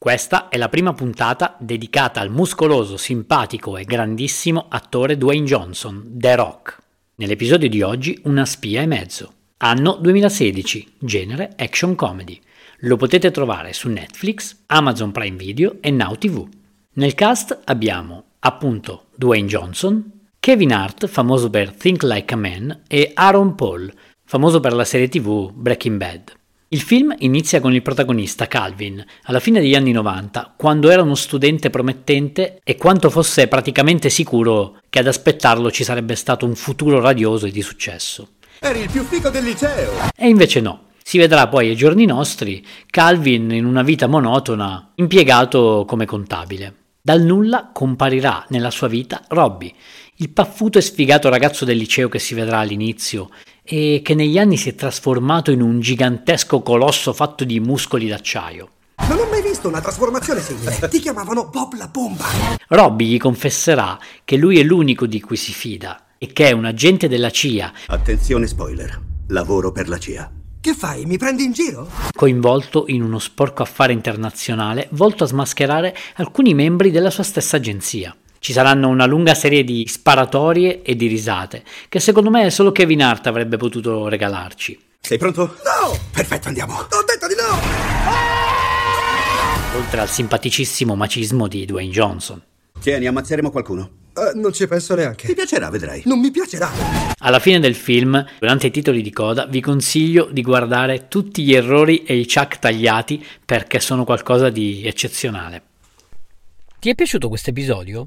Questa è la prima puntata dedicata al muscoloso, simpatico e grandissimo attore Dwayne Johnson, The Rock. Nell'episodio di oggi Una spia e mezzo. Anno 2016, genere action comedy. Lo potete trovare su Netflix, Amazon Prime Video e Now TV. Nel cast abbiamo, appunto, Dwayne Johnson, Kevin Hart, famoso per Think Like a Man, e Aaron Paul, famoso per la serie TV Breaking Bad. Il film inizia con il protagonista Calvin, alla fine degli anni 90, quando era uno studente promettente e quanto fosse praticamente sicuro che ad aspettarlo ci sarebbe stato un futuro radioso e di successo. Eri il più figo del liceo! E invece no. Si vedrà poi ai giorni nostri Calvin in una vita monotona, impiegato come contabile. Dal nulla comparirà nella sua vita Robby, il paffuto e sfigato ragazzo del liceo che si vedrà all'inizio e che negli anni si è trasformato in un gigantesco colosso fatto di muscoli d'acciaio. Non ho mai visto una trasformazione simile, ti chiamavano Bob la Bomba. Robby gli confesserà che lui è l'unico di cui si fida e che è un agente della CIA. Attenzione spoiler, lavoro per la CIA. Che fai, mi prendi in giro? Coinvolto in uno sporco affare internazionale volto a smascherare alcuni membri della sua stessa agenzia. Ci saranno una lunga serie di sparatorie e di risate, che secondo me solo Kevin Hart avrebbe potuto regalarci. Sei pronto? No! Perfetto, andiamo! Ho detto di no! Ah! Oltre al simpaticissimo macismo di Dwayne Johnson. Tieni, ammazzeremo qualcuno. Non ci penso neanche. Ti piacerà, vedrai. Non mi piacerà! Alla fine del film, durante i titoli di coda, vi consiglio di guardare tutti gli errori e i ciak tagliati, perché sono qualcosa di eccezionale. Ti è piaciuto questo episodio?